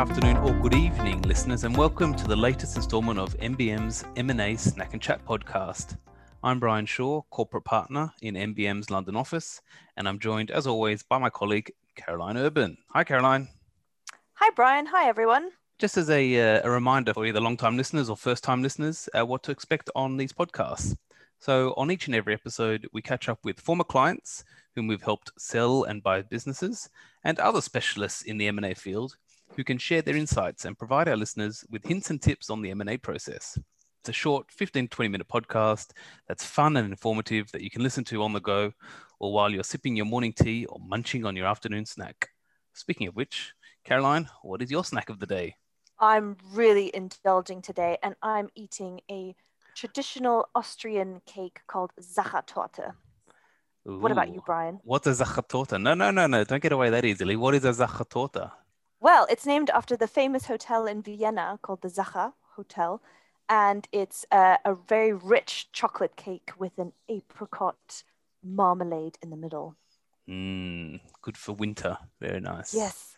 afternoon or good evening, listeners, and welcome to the latest installment of MBM's M&A Snack and Chat podcast. I'm Brian Shaw, corporate partner in MBM's London office, and I'm joined, as always, by my colleague, Caroline Urban. Hi, Caroline. Hi, Brian. Hi, everyone. Just as a reminder for either long-time listeners or first-time listeners, what to expect on these podcasts. So on each and every episode, we catch up with former clients whom we've helped sell and buy businesses and other specialists in the M&A field who can share their insights and provide our listeners with hints and tips on the M&A process. It's a short 15-20 minute podcast that's fun and informative that you can listen to on the go or while you're sipping your morning tea or munching on your afternoon snack. Speaking of which, Caroline, what is your snack of the day? I'm really indulging today, and I'm eating a traditional Austrian cake called Sachertorte. What about you, Brian? What's a Sachertorte? No, don't get away that easily. What is a Sachertorte? Well, it's named after the famous hotel in Vienna called the Sacher Hotel, and it's a very rich chocolate cake with an apricot marmalade in the middle. Good for winter. Very nice. Yes.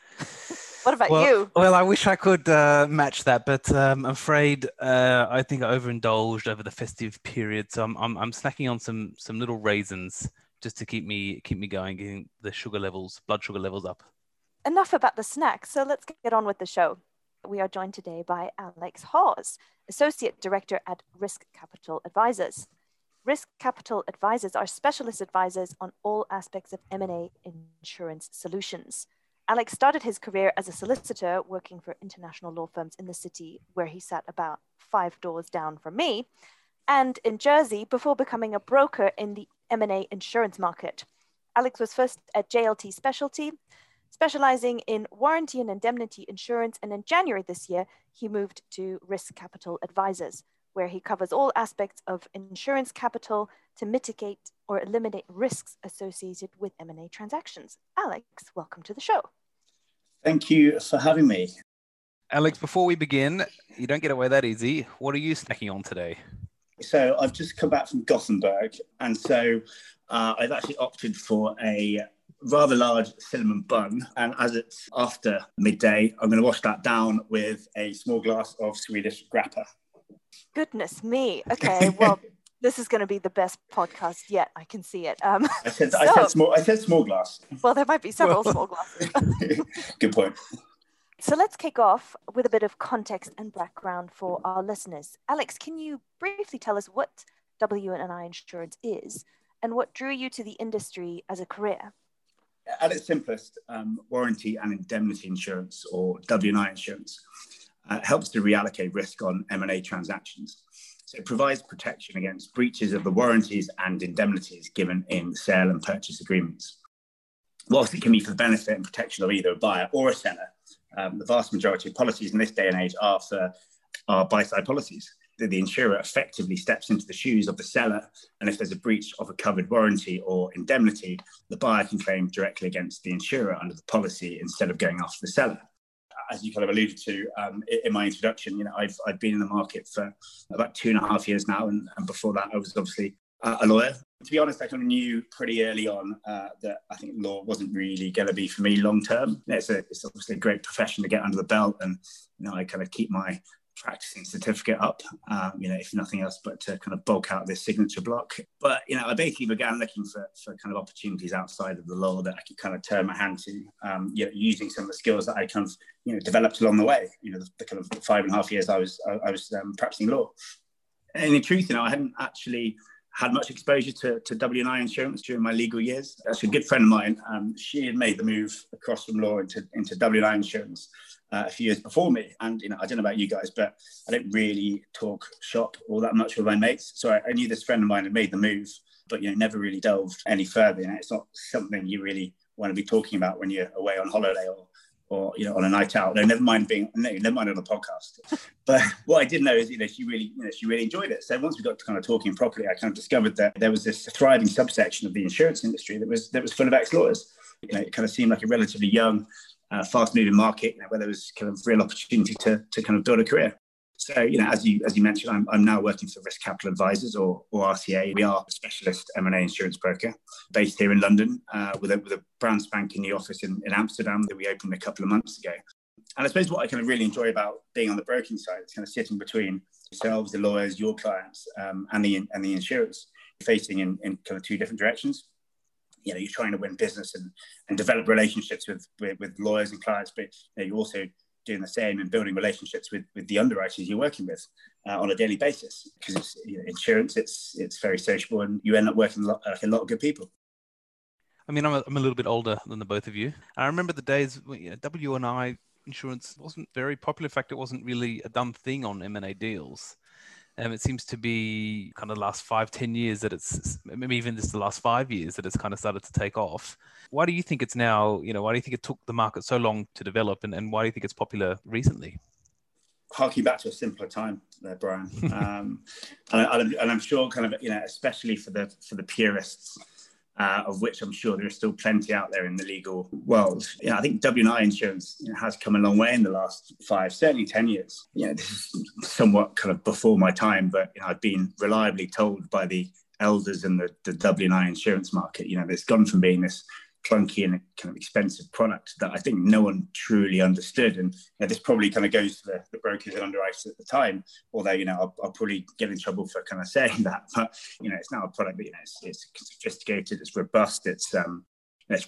What about you? Well, I wish I could match that, but I'm afraid I think I overindulged over the festive period. So I'm snacking on some little raisins just to keep me going, getting the blood sugar levels up. Enough about the snacks. So let's get on with the show. We are joined today by Alex Hawes, Associate Director at Risk Capital Advisors. Risk Capital Advisors are specialist advisors on all aspects of M&A insurance solutions. Alex started his career as a solicitor working for international law firms in the city where he sat about 5 doors down from me and in Jersey before becoming a broker in the M&A insurance market. Alex was first at JLT Specialty, specializing in warranty and indemnity insurance. And in January this year, he moved to Risk Capital Advisors, where he covers all aspects of insurance capital to mitigate or eliminate risks associated with M&A transactions. Alex, welcome to the show. Thank you for having me. Alex, before we begin, you don't get away that easy. What are you snacking on today? So I've just come back from Gothenburg, and so I've actually opted for a rather large cinnamon bun, and as it's after midday, I'm going to wash that down with a small glass of Swedish grappa. Goodness me. Okay, well, this is going to be the best podcast yet. I can see it. I said small glass. Well, there might be several small glasses. Good point. So let's kick off with a bit of context and background for our listeners. Alex, can you briefly tell us what W&I insurance is and what drew you to the industry as a career? At its simplest, warranty and indemnity insurance, or W&I insurance, helps to reallocate risk on M&A transactions. So it provides protection against breaches of the warranties and indemnities given in sale and purchase agreements. Whilst it can be for the benefit and protection of either a buyer or a seller, the vast majority of policies in this day and age are buy-side policies. The insurer effectively steps into the shoes of the seller, and if there's a breach of a covered warranty or indemnity, the buyer can claim directly against the insurer under the policy instead of going after the seller. As you kind of alluded to in my introduction, you know, I've been in the market for about 2.5 years now, and before that I was obviously a lawyer. To be honest, I kind of knew pretty early on that I think law wasn't really going to be for me long term. It's obviously a great profession to get under the belt, and you know, I kind of keep my practicing certificate up, you know, if nothing else, but to kind of bulk out this signature block. But, you know, I basically began looking for kind of opportunities outside of the law that I could kind of turn my hand to, you know, using some of the skills that I kind of, you know, developed along the way, you know, the kind of 5.5 years I was practicing law. And in truth, you know, I hadn't actually had much exposure to W&I insurance during my legal years. Actually, a good friend of mine, she had made the move across from law into W&I insurance a few years before me. And, you know, I don't know about you guys, but I don't really talk shop all that much with my mates. So I knew this friend of mine had made the move, but, you know, never really delved any further. You know, it's not something you really want to be talking about when you're away on holiday or you know, on a night out. No, never mind on a podcast. But what I did know is, you know, she really enjoyed it. So once we got to kind of talking properly, I kind of discovered that there was this thriving subsection of the insurance industry that was full of ex-lawyers. You know, it kind of seemed like a relatively young, fast-moving market, you know, where there was kind of real opportunity to kind of build a career. So, you know, as you mentioned, I'm now working for Risk Capital Advisors, or RCA. We are a specialist M&A insurance broker based here in London with a brand spanking new office in Amsterdam that we opened a couple of months ago. And I suppose what I kind of really enjoy about being on the broking side is kind of sitting between yourselves, the lawyers, your clients, and the insurers, facing in kind of two different directions. You know, you're trying to win business and develop relationships with lawyers and clients, but you know, you're also doing the same and building relationships with the underwriters you're working with on a daily basis, because it's, you know, insurance, it's very sociable, and you end up working a lot of good people. I mean, I'm a little bit older than the both of you. I remember the days when, you know, W&I insurance wasn't very popular. In fact, it wasn't really a dumb thing on M&A deals. It seems to be kind of the last 5-10 years that it's, maybe even just the last 5 years that it's kind of started to take off. Why do you think it's now, you know, why do you think it took the market so long to develop, and why do you think it's popular recently? Harking back to a simpler time there, Brian. And I'm sure kind of, you know, especially for the purists, of which I'm sure there are still plenty out there in the legal world. You know, I think W&I insurance, you know, has come a long way in the last 5, certainly 10 years. You know, this is somewhat kind of before my time, but you know, I've been reliably told by the elders in the W&I insurance market, you know, it's gone from being this clunky and kind of expensive product that I think no one truly understood. And you know, this probably kind of goes to the brokers and underwriters at the time, although, you know, I'll probably get in trouble for kind of saying that, but, you know, it's now a product that, you know, it's sophisticated, it's robust, it's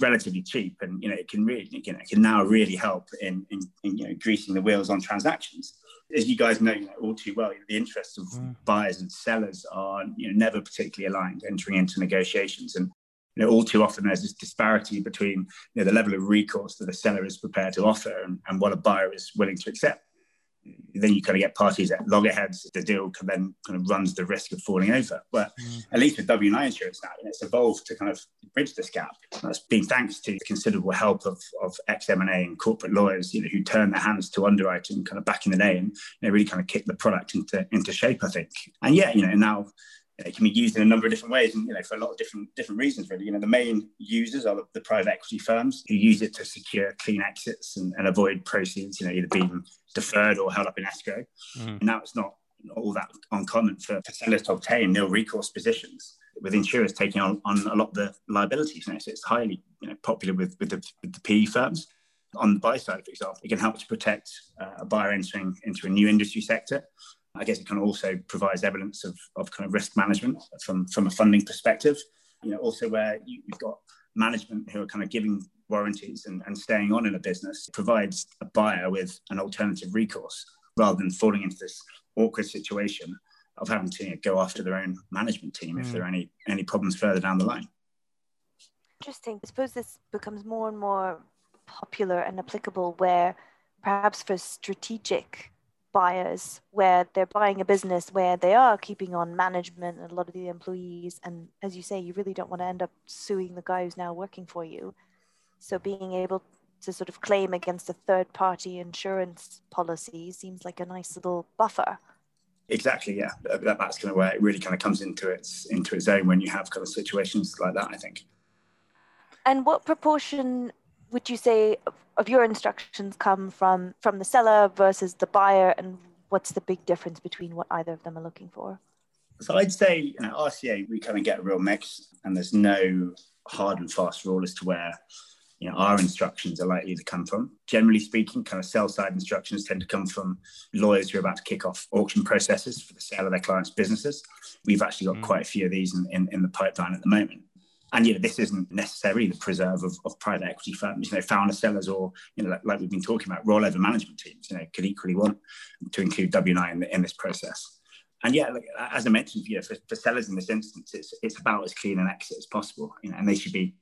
relatively cheap, and, you know, it can really, you know, it can now really help in you know, greasing the wheels on transactions. As you guys know, you know, all too well, you know, the interests of buyers and sellers are, you know, never particularly aligned entering into negotiations. And you know, all too often there's this disparity between, you know, the level of recourse that a seller is prepared to offer and what a buyer is willing to accept. Then you kind of get parties at loggerheads. The deal can then kind of runs the risk of falling over. But at least with W&I insurance now, you know, it's evolved to kind of bridge this gap. That's been thanks to the considerable help of ex-M&A and corporate lawyers, you know, who turned their hands to underwriting kind of back in the day, and you know, really kind of kicked the product into shape, I think. And yeah, you know, now it can be used in a number of different ways, and you know, for a lot of different reasons, really. You know, the main users are the private equity firms who use it to secure clean exits and avoid proceeds, you know, either being deferred or held up in escrow. And now it's not all that uncommon for sellers to obtain nil recourse positions, with insurers taking on a lot of the liabilities. You know, so it's highly, you know, popular with the PE firms. On the buy side, for example, it can help to protect a buyer entering into a new industry sector. I guess it kind of also provides evidence of kind of risk management from a funding perspective. You know, also where you've got management who are kind of giving warranties and staying on in a business, provides a buyer with an alternative recourse rather than falling into this awkward situation of having to, you know, go after their own management team if there are any problems further down the line. Interesting. I suppose this becomes more and more popular and applicable where perhaps for strategic buyers, where they're buying a business where they are keeping on management and a lot of the employees, and as you say, you really don't want to end up suing the guy who's now working for you. So being able to sort of claim against a third party insurance policy seems like a nice little buffer. Exactly, yeah, that's kind of where it really kind of comes into its own when you have kind of situations like that, I think. And what proportion would you say of your instructions come from the seller versus the buyer, and what's the big difference between what either of them are looking for? So I'd say, you know, RCA, we kind of get a real mix, and there's no hard and fast rule as to where, you know, our instructions are likely to come from. Generally speaking, kind of sell-side instructions tend to come from lawyers who are about to kick off auction processes for the sale of their clients' businesses. We've actually got quite a few of these in the pipeline at the moment. And, you know, this isn't necessarily the preserve of private equity firms. You know, founder sellers or, you know, like we've been talking about, rollover management teams, you know, could equally want to include W&I in this process. And, yeah, like, as I mentioned, you know, for sellers in this instance, it's about as clean an exit as possible. You know, and they should be,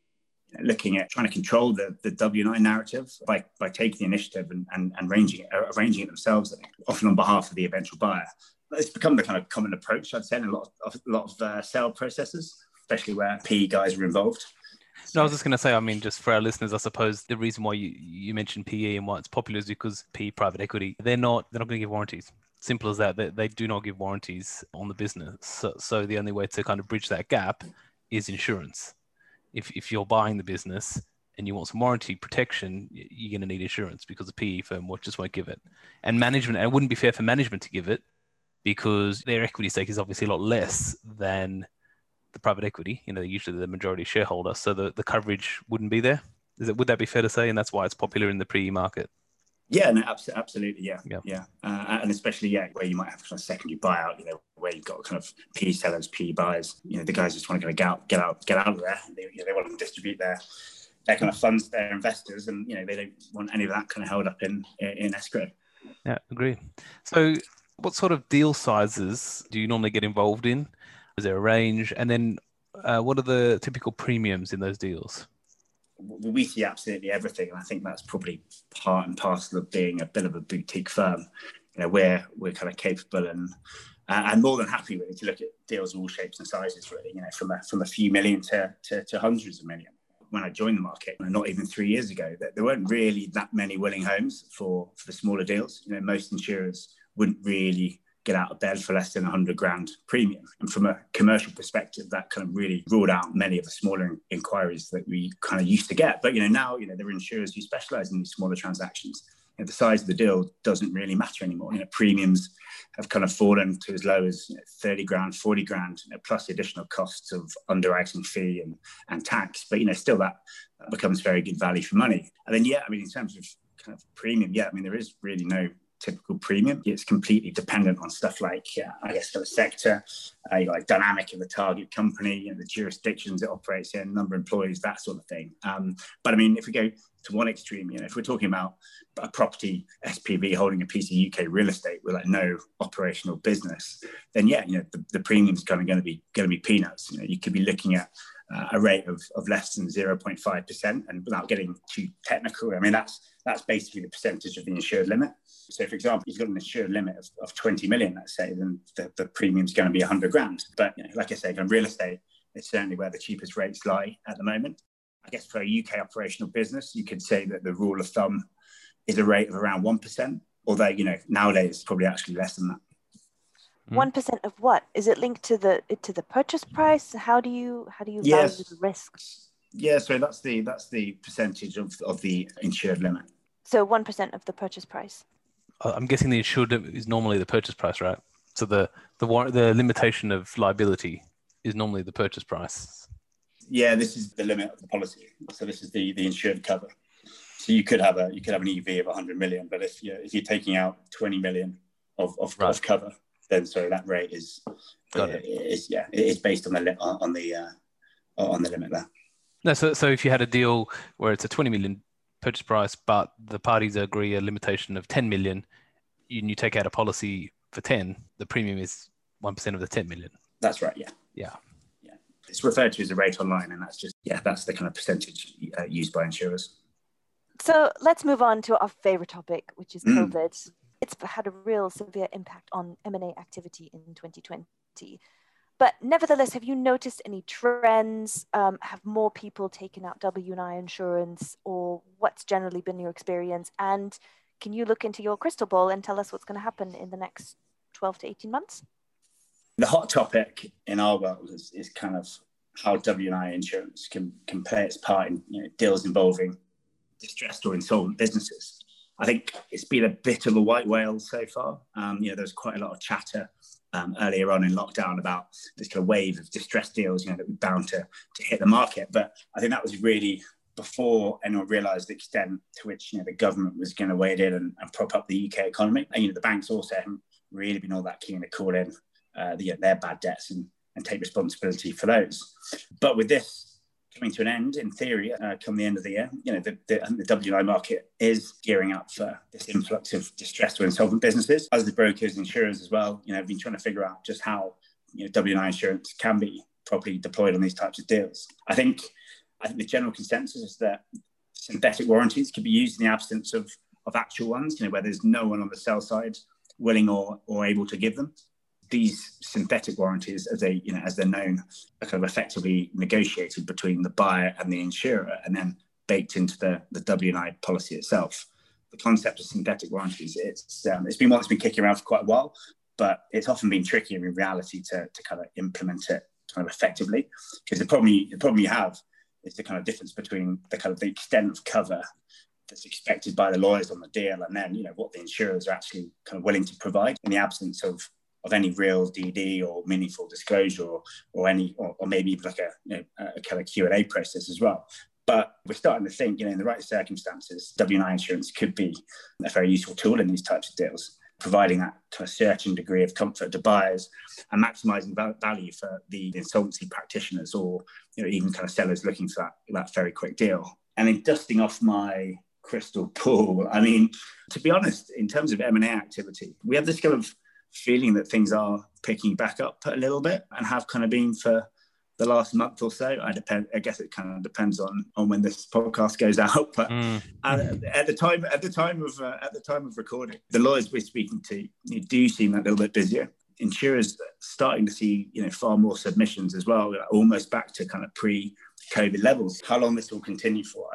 you know, looking at trying to control the W&I narrative by taking the initiative and arranging it themselves, I think, often on behalf of the eventual buyer. It's become the kind of common approach, I'd say, in a lot of sale processes, especially where PE guys are involved. No, I was just going to say, I mean, just for our listeners, I suppose the reason why you mentioned PE and why it's popular is because PE, private equity, they're not going to give warranties. Simple as that. They do not give warranties on the business. So the only way to kind of bridge that gap is insurance. If you're buying the business and you want some warranty protection, you're going to need insurance, because a PE firm just won't give it. And management, and it wouldn't be fair for management to give it, because their equity stake is obviously a lot less than the private equity, you know, usually the majority shareholder, so the coverage wouldn't be there. Would that be fair to say? And that's why it's popular in the PE market. Yeah, no, absolutely, yeah. And especially, where you might have kind of secondary buyout, you know, where you've got kind of PE sellers, PE buyers, you know, the guys just want to kind of get out of there. They want to distribute their kind of funds to their investors, and, you know, they don't want any of that kind of held up in escrow. Yeah, agree. So what sort of deal sizes do you normally get involved in? Is there a range? And then what are the typical premiums in those deals? We see absolutely everything, and I think that's probably part and parcel of being a bit of a boutique firm. You know, we're kind of capable and more than happy really to look at deals of all shapes and sizes, really. You know, from a few million to hundreds of million. When I joined the market, not even 3 years ago, there weren't really that many willing homes for the smaller deals. You know, most insurers wouldn't really get out of bed for less than 100 grand premium. And from a commercial perspective, that kind of really ruled out many of the smaller inquiries that we kind of used to get. But, you know, now, you know, there are insurers who specialize in these smaller transactions. You know, the size of the deal doesn't really matter anymore. You know, premiums have kind of fallen to as low as 30 grand, 40 grand, you know, plus the additional costs of underwriting fee and tax. But, you know, still that becomes very good value for money. And then, in terms of kind of premium, there is really no typical premium. It's completely dependent on stuff like, kind of sector, like dynamic of the target company, you know, the jurisdictions it operates in, number of employees, that sort of thing. But I mean, if we go to one extreme, you know, if we're talking about a property SPV holding a piece of UK real estate with like no operational business, then the premium's kind of going to be peanuts. You know, you could be looking at a rate of less than 0.5%, and without getting too technical, I mean, that's basically the percentage of the insured limit. So, for example, if you've got an insured limit of 20 million, let's say, then the premium's going to be 100 grand. But, you know, like I say, on real estate, it's certainly where the cheapest rates lie at the moment. I guess for a UK operational business, you could say that the rule of thumb is a rate of around 1%, although, you know, nowadays it's probably actually less than that. 1% of what? Is it linked to the purchase price? How do you value the risk? Yeah, so that's the percentage of the insured limit. So 1% of the purchase price. I'm guessing the insured is normally the purchase price, right? So the limitation of liability is normally the purchase price. Yeah, this is the limit of the policy. So this is the insured cover. So you could have an EV of 100 million, but if you're taking out 20 million of cover, then sorry, that rate is based on the limit there. No, so if you had a deal where it's a 20 million purchase price, but the parties agree a limitation of 10 million, and you take out a policy for 10, the premium is 1% of the 10 million. That's right. Yeah. It's referred to as a rate online, and that's just that's the kind of percentage used by insurers. So let's move on to our favorite topic, which is COVID. It's had a real severe impact on M&A activity in 2020. But nevertheless, have you noticed any trends? Have more people taken out W&I insurance, or what's generally been your experience? And can you look into your crystal ball and tell us what's going to happen in the next 12 to 18 months? The hot topic in our world is kind of how W&I insurance can play its part in, you know, deals involving distressed or insolvent businesses. I think it's been a bit of a white whale so far. There was quite a lot of chatter earlier on in lockdown about this kind of wave of distress deals, you know, that were bound to hit the market. But I think that was really before anyone realised the extent to which, you know, the government was going to wade in and prop up the UK economy. And, you know, the banks also haven't really been all that keen to call in their bad debts and take responsibility for those. But with this coming to an end, in theory, come the end of the year, you know, the W&I market is gearing up for this influx of distressed or insolvent businesses. As the brokers, insurers as well, you know, have been trying to figure out just how, you know, W&I insurance can be properly deployed on these types of deals. I think the general consensus is that synthetic warranties can be used in the absence of actual ones, you know, where there's no one on the sell side willing or able to give them. These synthetic warranties, as they're known, are kind of effectively negotiated between the buyer and the insurer, and then baked into the W&I policy itself. The concept of synthetic warranties, it's been one that's been kicking around for quite a while, but it's often been tricky in reality to kind of implement it kind of effectively, because the problem you have is the kind of difference between the kind of the extent of cover that's expected by the lawyers on the deal, and then, you know, what the insurers are actually kind of willing to provide in the absence of any real DD or meaningful disclosure or maybe even like a kind of Q&A process as well. But we're starting to think, in the right circumstances, W&I insurance could be a very useful tool in these types of deals, providing that to a certain degree of comfort to buyers and maximising value for the insolvency practitioners or even kind of sellers looking for that very quick deal. And then dusting off my crystal ball, to be honest, in terms of M&A activity, we have this kind of feeling that things are picking back up a little bit and have kind of been for the last month or so. I guess it kind of depends on when this podcast goes out. But at the time of recording, the lawyers we're speaking to do seem a little bit busier. Insurers starting to see far more submissions as well, almost back to kind of pre-COVID levels. How long this will continue for,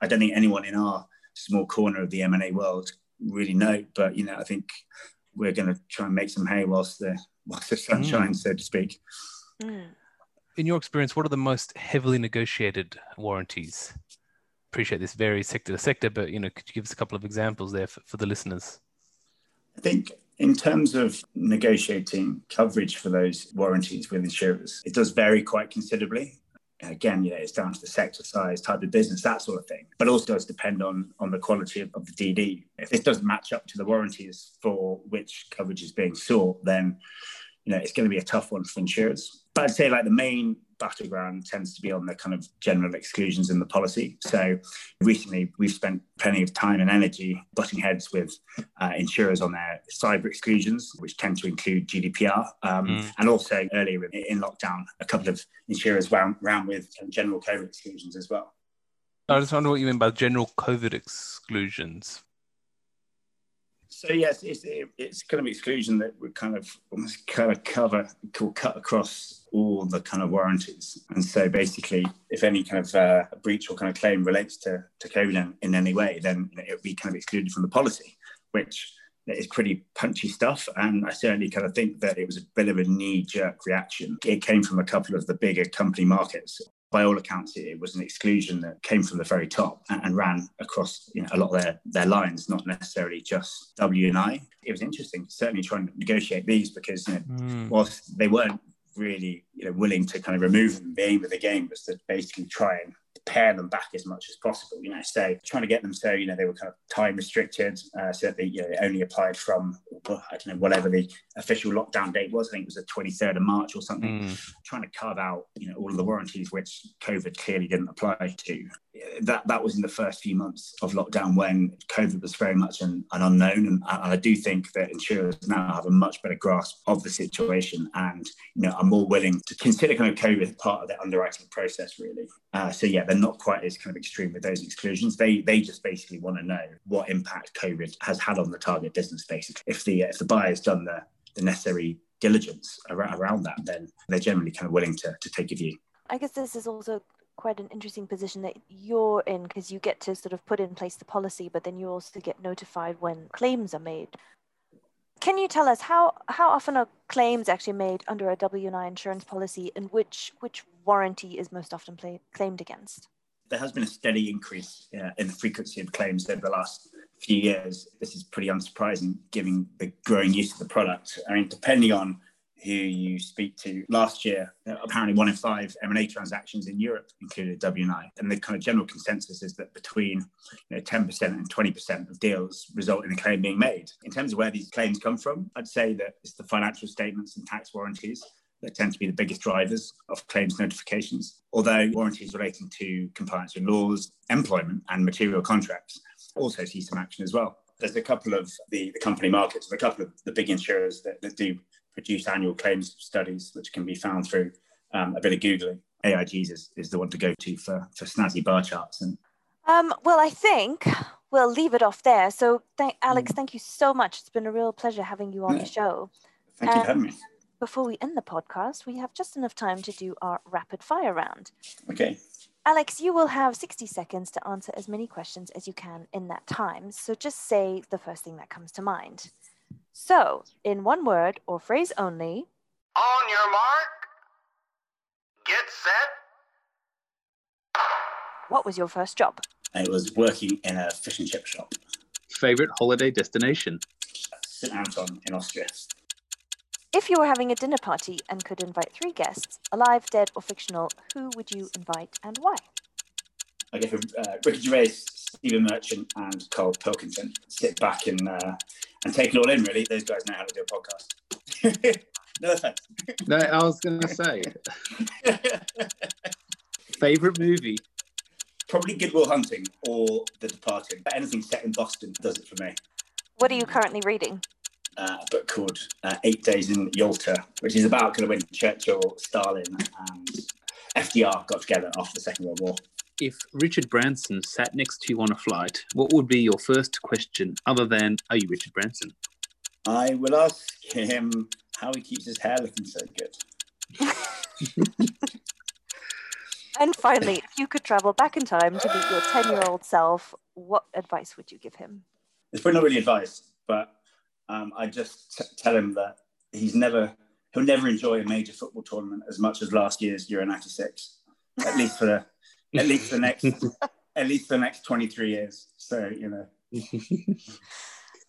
I don't think anyone in our small corner of the M&A world really know. But I think we're going to try and make some hay whilst the sun shines, so to speak. Mm. In your experience, what are the most heavily negotiated warranties? Appreciate this varies sector to sector, but could you give us a couple of examples there for the listeners? I think in terms of negotiating coverage for those warranties with insurers, it does vary quite considerably. Again, it's down to the sector size, type of business, that sort of thing. But also it's depend on the quality of the DD. If this doesn't match up to the warranties for which coverage is being sought, then it's going to be a tough one for insurers. But I'd say the main battleground tends to be on the kind of general exclusions in the policy. So recently we've spent plenty of time and energy butting heads with insurers on their cyber exclusions, which tend to include GDPR. And also earlier in lockdown, a couple of insurers wound round with general COVID exclusions as well. I just wonder what you mean by general COVID exclusions. So yes, it's kind of exclusion that would almost cut across all the kind of warranties. And so basically, if any kind of breach or kind of claim relates to COVID in any way, then it would be kind of excluded from the policy, which is pretty punchy stuff. And I certainly kind of think that it was a bit of a knee-jerk reaction. It came from a couple of the bigger company markets. By all accounts, it was an exclusion that came from the very top and ran across a lot of their lines, not necessarily just W&I. It was interesting, certainly trying to negotiate these because whilst they weren't really willing to kind of remove them, the aim of the game was to basically try and pare them back as much as possible. So trying to get them so they were kind of time restricted, so that they only applied from whatever the official lockdown date was. I think it was the 23rd of March or something. Trying to carve out all of the warranties which COVID clearly didn't apply to. That was in the first few months of lockdown when COVID was very much an unknown, and I do think that insurers now have a much better grasp of the situation and are more willing to consider kind of COVID part of their underwriting process really. They're not quite as kind of extreme with those exclusions. They just basically want to know what impact COVID has had on the target business basically. If the buyer's done the necessary diligence around that, then they're generally kind of willing to take a view. I guess this is also quite an interesting position that you're in, because you get to sort of put in place the policy, but then you also get notified when claims are made. Can you tell us how often are claims actually made under a W&I insurance policy, and which warranty is most often claimed against? There has been a steady increase in the frequency of claims over the last few years. This is pretty unsurprising given the growing use of the product. Depending on who you speak to. Last year, apparently 1 in 5 M&A transactions in Europe included W&I. And the kind of general consensus is that between 10% and 20% of deals result in a claim being made. In terms of where these claims come from, I'd say that it's the financial statements and tax warranties that tend to be the biggest drivers of claims notifications, although warranties relating to compliance with laws, employment and material contracts also see some action as well. There's a couple of the company markets, and a couple of the big insurers that do produce annual claims studies, which can be found through a bit of Googling. AIG is the one to go to for snazzy bar charts. And I think we'll leave it off there. So, Alex, thank you so much. It's been a real pleasure having you on the show. Thank you for having me. Before we end the podcast, we have just enough time to do our rapid fire round. Okay. Alex, you will have 60 seconds to answer as many questions as you can in that time. So just say the first thing that comes to mind. So, in one word or phrase only. On your mark, get set. What was your first job? It was working in a fish and chip shop. Favorite holiday destination? St. Anton in Austria. If you were having a dinner party and could invite 3 guests, alive, dead, or fictional, who would you invite and why? Ricky Gervais, Stephen Merchant and Carl Pilkington sit back and take it all in, really. Those guys know how to do a podcast. No offense. No, I was going to say. Favourite movie? Probably Good Will Hunting or The Departed. But anything set in Boston does it for me. What are you currently reading? A book called 8 Days in Yalta, which is about kind of when Churchill, Stalin and FDR got together after the Second World War. If Richard Branson sat next to you on a flight, what would be your first question other than, are you Richard Branson? I will ask him how he keeps his hair looking so good. And finally, if you could travel back in time to meet your 10-year-old self, what advice would you give him? It's probably not really advice, but I just tell him that he'll never enjoy a major football tournament as much as last year's Euro '96, at least for the next 23 years. So, you know.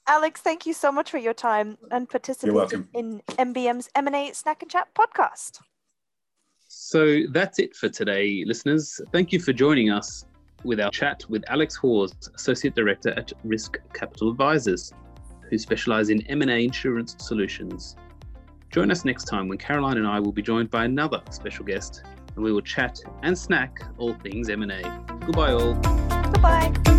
Alex, thank you so much for your time and participating in MBM's M&A Snack and Chat podcast. So that's it for today, listeners. Thank you for joining us with our chat with Alex Hawes, Associate Director at Risk Capital Advisors, who specialise in M&A insurance solutions. Join us next time when Caroline and I will be joined by another special guest, and we will chat and snack all things M&A. Goodbye all. Goodbye.